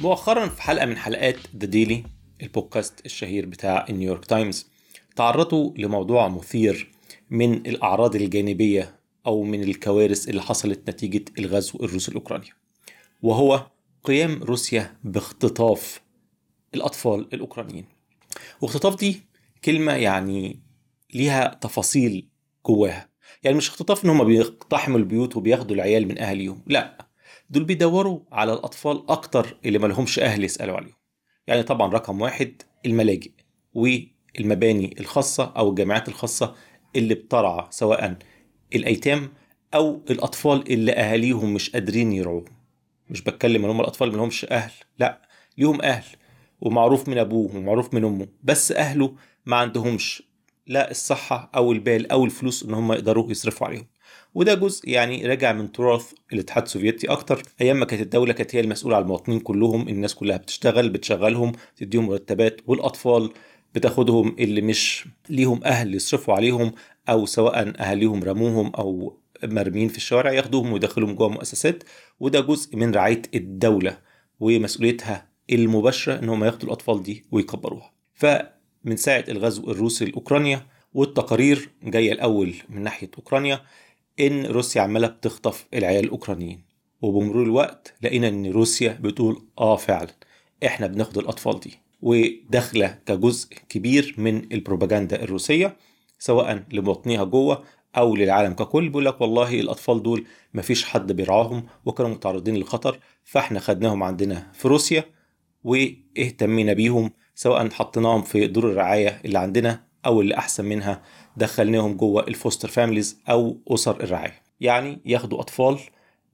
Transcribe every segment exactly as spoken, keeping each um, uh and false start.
مؤخرا في حلقة من حلقات The Daily البودكاست الشهير بتاع نيويورك تايمز تعرضوا لموضوع مثير من الأعراض الجانبية أو من الكوارث اللي حصلت نتيجة الغزو الروسي الأوكراني، وهو قيام روسيا باختطاف الأطفال الأوكرانيين. واختطاف دي كلمة يعني ليها تفاصيل جواها، يعني مش اختطاف إن هم بيقتحموا البيوت وبياخدوا العيال من أهاليهم، لا، دول بيدوروا على الأطفال أكتر اللي ما لهمش أهل يسألوا عليهم. يعني طبعا رقم واحد الملاجئ والمباني الخاصة أو الجامعات الخاصة اللي بترعى سواء الأيتام أو الأطفال اللي أهاليهم مش قادرين يرعوهم. مش بتكلم ان هم الأطفال منهمش أهل، لا، ليهم أهل ومعروف من أبوه ومعروف من أمه، بس أهله ما عندهمش لا الصحة أو البال أو الفلوس إن هم يقدروا يصرفوا عليهم. وده جزء يعني راجع من تراث الاتحاد السوفيتي أكتر، أيام ما كانت الدولة كانت هي المسؤولة على المواطنين كلهم، الناس كلها بتشتغل بتشغلهم تديهم مرتبات، والأطفال بتاخدهم اللي مش ليهم أهل يصرفوا عليهم أو سواء أهليهم رموهم أو مرمين في الشوارع ياخدوهم ويدخلهم جوا مؤسسات. وده جزء من رعاية الدولة ومسؤوليتها المباشرة إن هم ياخدوا الأطفال دي ويكبروها. فمن ساعة الغزو الروسي لأوكرانيا والتقارير جاية الأول من ناحية أوكرانيا إن روسيا عمالة بتخطف العيال الأوكرانيين، وبمرور الوقت لقينا إن روسيا بتقول آه فعلا إحنا بناخد الأطفال دي، وداخلة كجزء كبير من البروباجندا الروسية سواء لمواطنيها جوه أو للعالم ككل. بيقول لك والله الأطفال دول مفيش حد بيرعاهم وكانوا متعرضين للخطر، فإحنا خدناهم عندنا في روسيا واهتمينا بيهم، سواء حطناهم في دور الرعاية اللي عندنا أو اللي أحسن منها دخلناهم جوه الفوستر فاميليز أو أسر الرعاية. يعني ياخدوا أطفال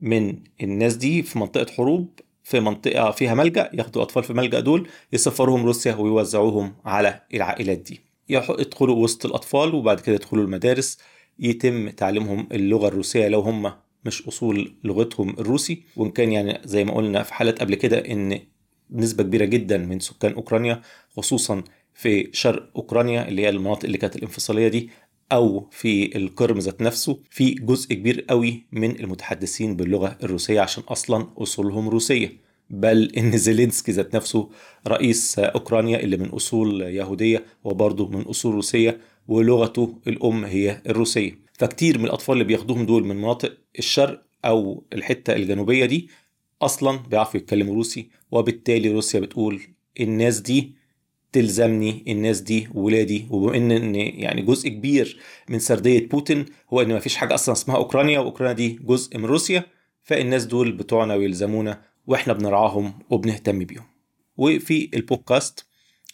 من الناس دي في منطقة حروب، في منطقة فيها ملجأ، ياخدوا أطفال في ملجأ دول يسفرهم روسيا ويوزعوهم على العائلات دي، يدخلوا وسط الأطفال وبعد كده يدخلوا المدارس يتم تعليمهم اللغة الروسية لو هم مش أصول لغتهم الروسي. وإن كان يعني زي ما قلنا في حالة قبل كده إن نسبة كبيرة جدا من سكان أوكرانيا خصوصا في شرق أوكرانيا اللي هي المناطق اللي كانت الانفصالية دي أو في القرم ذات نفسه، في جزء كبير قوي من المتحدثين باللغة الروسية عشان أصلا أصولهم روسية. بل إن زيلينسكي ذات نفسه رئيس أوكرانيا اللي من أصول يهودية وبرضه من أصول روسية ولغته الأم هي الروسية. فكتير من الأطفال اللي بياخدوهم دول من مناطق الشرق أو الحتة الجنوبية دي أصلا بيعرفوا يتكلموا روسي، وبالتالي روسيا بتقول الناس دي تلزمني، الناس دي ولادي. وبما ان يعني جزء كبير من سرديه بوتين هو ان ما فيش حاجه اصلا اسمها اوكرانيا واوكرانيا دي جزء من روسيا، فالناس دول بتوعنا ويلزمونا واحنا بنرعاهم وبنهتم بيهم. وفي البودكاست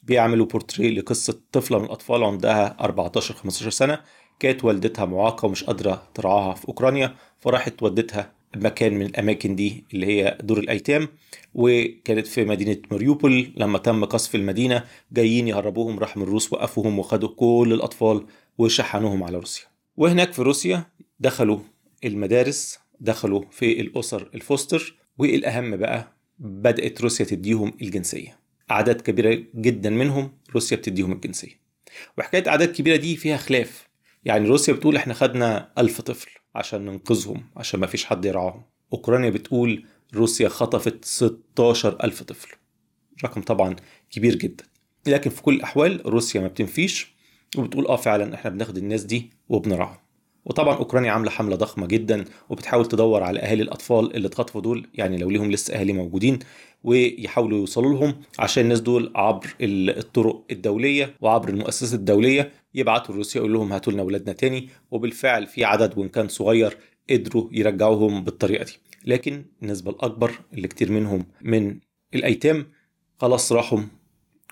بيعملوا بورتريه لقصه طفله من الاطفال عندها أربعتاشر خمستاشر سنه، كانت والدتها معاقه ومش قادره ترعاها في اوكرانيا، فراحت والدتها مكان من الأماكن دي اللي هي دور الأيتام، وكانت في مدينة مريوبول. لما تم قصف المدينة جايين يهربوهم راح من الروس وقفوهم وخدوا كل الأطفال وشحنوهم على روسيا. وهناك في روسيا دخلوا المدارس، دخلوا في الأسر الفوستر، والأهم بقى بدأت روسيا تديهم الجنسية. أعداد كبيرة جدا منهم روسيا بتديهم الجنسية، وحكاية أعداد كبيرة دي فيها خلاف. يعني روسيا بتقول احنا خدنا ألف طفل عشان ننقذهم عشان ما فيش حد يرعاهم، أوكرانيا بتقول روسيا خطفت ستاشر ألف طفل، رقم طبعا كبير جدا. لكن في كل الأحوال روسيا ما بتنفيش وبتقول اه فعلا احنا بناخد الناس دي وبنرعاهم. وطبعا أوكرانيا عاملة حملة ضخمة جدا وبتحاول تدور على أهالي الأطفال اللي اتخطفوا دول، يعني لو ليهم لسه أهالي موجودين، ويحاولوا يوصلوا لهم عشان الناس دول عبر الطرق الدولية وعبر المؤسسات الدولية يبعتوا لروسيا يقول لهم هاتوا لنا أولادنا تاني. وبالفعل في عدد وإن كان صغير قدروا يرجعوهم بالطريقة دي، لكن النسبة الأكبر اللي كتير منهم من الأيتام خلاص راحوا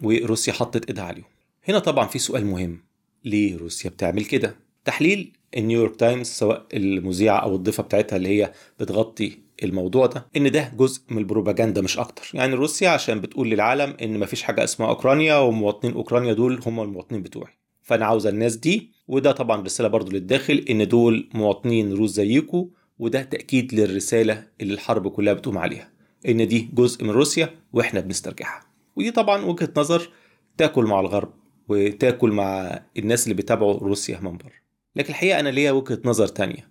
وروسيا حطت إيدها عليهم. هنا طبعا في سؤال مهم، ليه روسيا بتعمل كده؟ تحليل النيويورك تايمز سواء المذيعة أو الضيفة بتاعتها اللي هي بتغطي الموضوع ده إن ده جزء من البروباجندا مش أكتر. يعني روسيا عشان بتقول للعالم إن مفيش حاجة اسمها أوكرانيا ومواطنين أوكرانيا دول هم المواطنين بتوعي، فأنا عاوز الناس دي. وده طبعا رسالة برضو للداخل إن دول مواطنين روس زيكو، وده تأكيد للرسالة اللي الحرب كلها بتقوم عليها إن دي جزء من روسيا وإحنا بنسترجعها. ودي طبعا وجهة نظر تاكل مع الغرب وتاكل مع الناس اللي بيتابعوا روسيا من بره. لكن الحقيقة أنا ليا وجهة نظر تانية،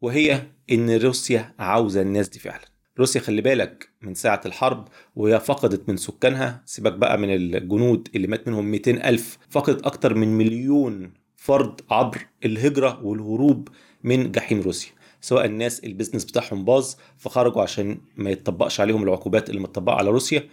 وهي إن روسيا عاوزة الناس دي فعلا. روسيا خلي بالك من ساعة الحرب وهي فقدت من سكانها، سيبك بقى من الجنود اللي مات منهم مئتين ألف، فقدت أكتر من مليون فرد عبر الهجرة والهروب من جحيم روسيا، سواء الناس البيزنس بتاعهم باظ فخرجوا عشان ما يتطبقش عليهم العقوبات اللي متطبقة على روسيا،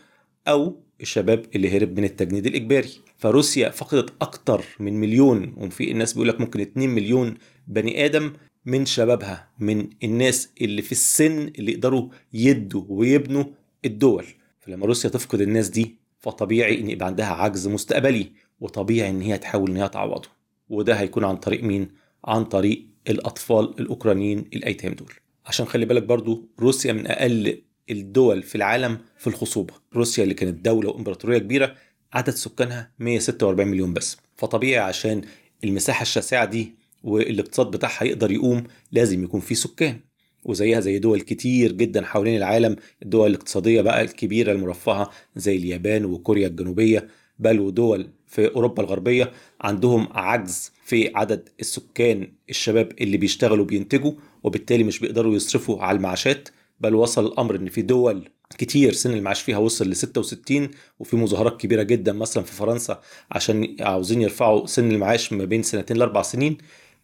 أو الشباب اللي هرب من التجنيد الإجباري. فروسيا فقدت أكتر من مليون، وفي الناس بيقولك ممكن اتنين مليون بني آدم من شبابها، من الناس اللي في السن اللي يقدروا يدوا ويبنوا الدول. فلما روسيا تفقد الناس دي فطبيعي ان يبقى عندها عجز مستقبلي، وطبيعي ان هي تحاول ان هي تعوضه، وده هيكون عن طريق مين؟ عن طريق الاطفال الاوكرانيين الايتام دول. عشان خلي بالك برضو روسيا من اقل الدول في العالم في الخصوبة. روسيا اللي كانت دولة وامبراطورية كبيرة عدد سكانها مية وستة وأربعين مليون بس، فطبيعي عشان المساحة الشاسعة دي والاقتصاد بتاعها يقدر يقوم لازم يكون فيه سكان، وزيها زي دول كتير جدا حوالين العالم، الدول الاقتصادية بقى الكبيرة المرفهة زي اليابان وكوريا الجنوبية، بل ودول في أوروبا الغربية عندهم عجز في عدد السكان الشباب اللي بيشتغلوا بينتجوا، وبالتالي مش بيقدروا يصرفوا على المعاشات، بل وصل الأمر إن في دول كتير سن المعاش فيها وصل لستة وستين، وفي مظاهرات كبيرة جدا مثلا في فرنسا عشان عاوزين يرفعوا سن المعاش ما بين سنتين لأربع سنين.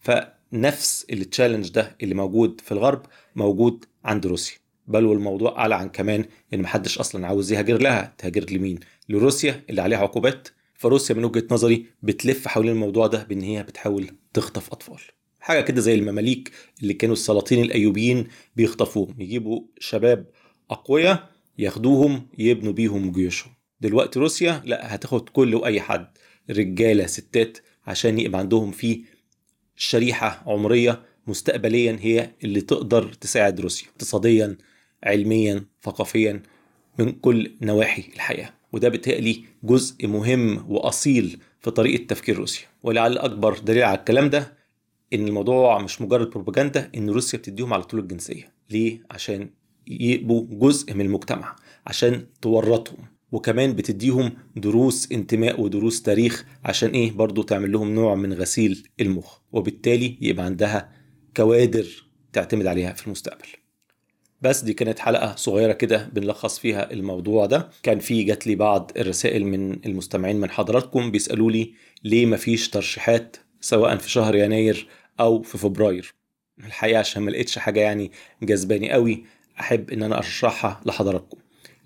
فنفس التشالنج ده اللي موجود في الغرب موجود عند روسيا، بل والموضوع أعلى عن كمان إن محدش أصلا عاوز يهاجر لها. تهاجر لمين؟ لروسيا اللي عليها عقوبات. فروسيا من وجهة نظري بتلف حوالين الموضوع ده بإن هي بتحاول تخطف أطفال، حاجة كده زي المماليك اللي كانوا السلاطين الأيوبيين بيخطفوهم، يجيبوا شباب أقوياء ياخدوهم يبنوا بيهم جيوشهم. دلوقتي روسيا لا، هتاخد كل وأي حد، رجالة ستات، عشان يبقى عندهم فيه شريحة عمرية مستقبليا هي اللي تقدر تساعد روسيا اقتصاديا علميا ثقافيا من كل نواحي الحياة. وده بتقلي جزء مهم وأصيل في طريقة تفكير روسيا. ولعل أكبر دليل على الكلام ده إن الموضوع مش مجرد بروباجندا، إن روسيا بتديهم على طول الجنسية. ليه؟ عشان يبقوا جزء من المجتمع، عشان تورطهم، وكمان بتديهم دروس انتماء ودروس تاريخ، عشان ايه؟ برضو تعمل لهم نوع من غسيل المخ، وبالتالي يبقى عندها كوادر تعتمد عليها في المستقبل. بس دي كانت حلقة صغيرة كده بنلخص فيها الموضوع ده. كان في جات لي بعض الرسائل من المستمعين من حضراتكم بيسألوا لي ليه مفيش ترشيحات سواء في شهر يناير او في فبراير. الحقيقة عشان ما لقيتش حاجة يعني جذباني قوي احب ان انا ارشحها لحضراتكم،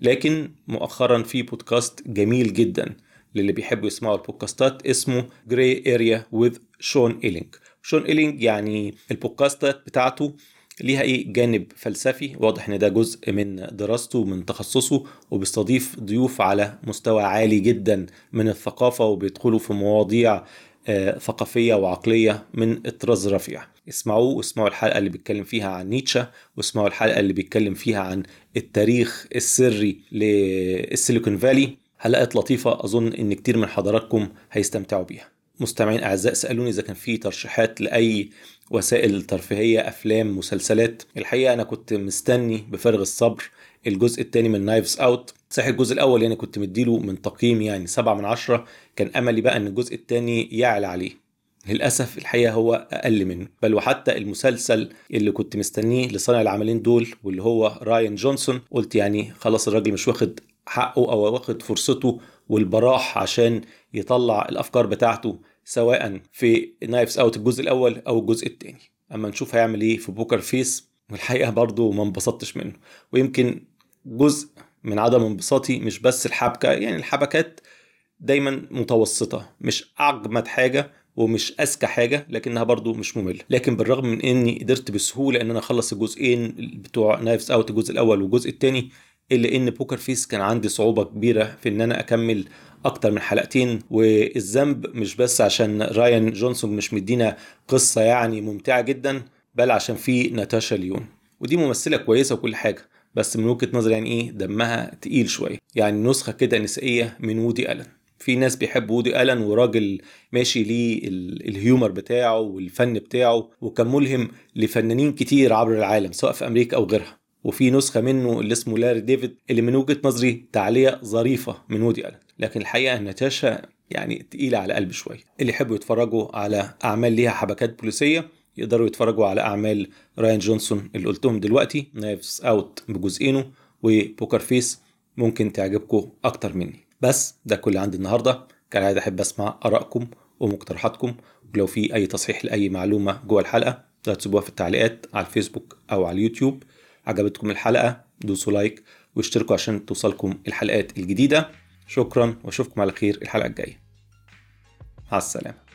لكن مؤخرا في بودكاست جميل جدا للي بيحبوا يسمعوا البودكاستات اسمه Gray Area with Sean Illing. شون إيلينج يعني البودكاستات بتاعته ليها ايه؟ جانب فلسفي، واضح ان ده جزء من دراسته ومن تخصصه، وبيستضيف ضيوف على مستوى عالي جدا من الثقافة، وبيدخلوا في مواضيع آه ثقافية وعقلية من الطراز الرفيع. اسمعوا واسمعوا الحلقة اللي بيتكلم فيها عن نيتشه، واسمعوا الحلقة اللي بيتكلم فيها عن التاريخ السري للسيليكون فالي. حلقات لطيفة أظن إن كتير من حضراتكم هيستمتعوا بيها. مستمعين أعزاء سألوني إذا كان في ترشيحات لأي وسائل ترفيهية، أفلام، مسلسلات. الحقيقة أنا كنت مستني بفارغ الصبر الجزء الثاني من نايفز أوت. صحيح الجزء الأول يعني كنت مديله من تقييم يعني سبعة من عشرة، كان أملي بقى أن الجزء الثاني يعلى عليه. للأسف الحقيقة هو أقل منه، بل وحتى المسلسل اللي كنت مستنيه لصانع العملين دول واللي هو راين جونسون، قلت يعني خلاص الراجل مش واخد حقه أو واخد فرصته والبراح عشان يطلع الأفكار بتاعته سواء في نايفز أوت الجزء الأول أو الجزء الثاني. أما نشوف هيعمل إيه في بوكر فيس، والحقيقة برضو ما انبسطتش منه. ويمكن جزء من عدم انبساطي مش بس الحبكة، يعني الحبكات دايما متوسطة، مش أعجمد حاجة ومش أذكى حاجة، لكنها برضو مش مملة. لكن بالرغم من إني قدرت بسهولة إن أنا أخلص الجزئين بتوع نايفز أوت الجزء الأول والجزء الثاني، إلا إن بوكر فيس كان عندي صعوبة كبيرة في إن أنا أكمل أكتر من حلقتين. والذنب مش بس عشان رايان جونسون مش مدينا قصة يعني ممتعة جدا، بل عشان في ناتاشا ليون، ودي ممثلة كويسة وكل حاجة، بس من وجهة نظر يعني إيه دمها تقيل شوية، يعني نسخة كده نسائية من وودي ألن. في ناس بيحب وودي ألن وراجل ماشي ليه الهيومر بتاعه والفن بتاعه، وكان ملهم لفنانين كتير عبر العالم سواء في أمريكا أو غيرها. وفي نسخة منه اللي اسمه لاري ديفيد اللي من وجهة نظري تعليق ظريفة من وودي ألن، لكن الحقيقة ناتاشا يعني تقيلة على قلب شوية. اللي يحبوا يتفرجوا على أعمال ليها حبكات بوليسية يقدروا يتفرجوا على أعمال رايان جونسون اللي قلتهم دلوقتي، نايفز أوت بجزئينه وبوكر فيس، ممكن تعجبكم أكتر مني. بس ده كل عندي النهاردة، كالعادة أحب أسمع آرائكم ومقترحاتكم، ولو في أي تصحيح لأي معلومة جوه الحلقة لا تسيبوها في التعليقات على الفيسبوك أو على اليوتيوب. عجبتكم الحلقة دوسوا لايك واشتركوا عشان توصلكم الحلقات الجديدة. شكرا واشوفكم على خير الحلقة الجاية. مع السلامة.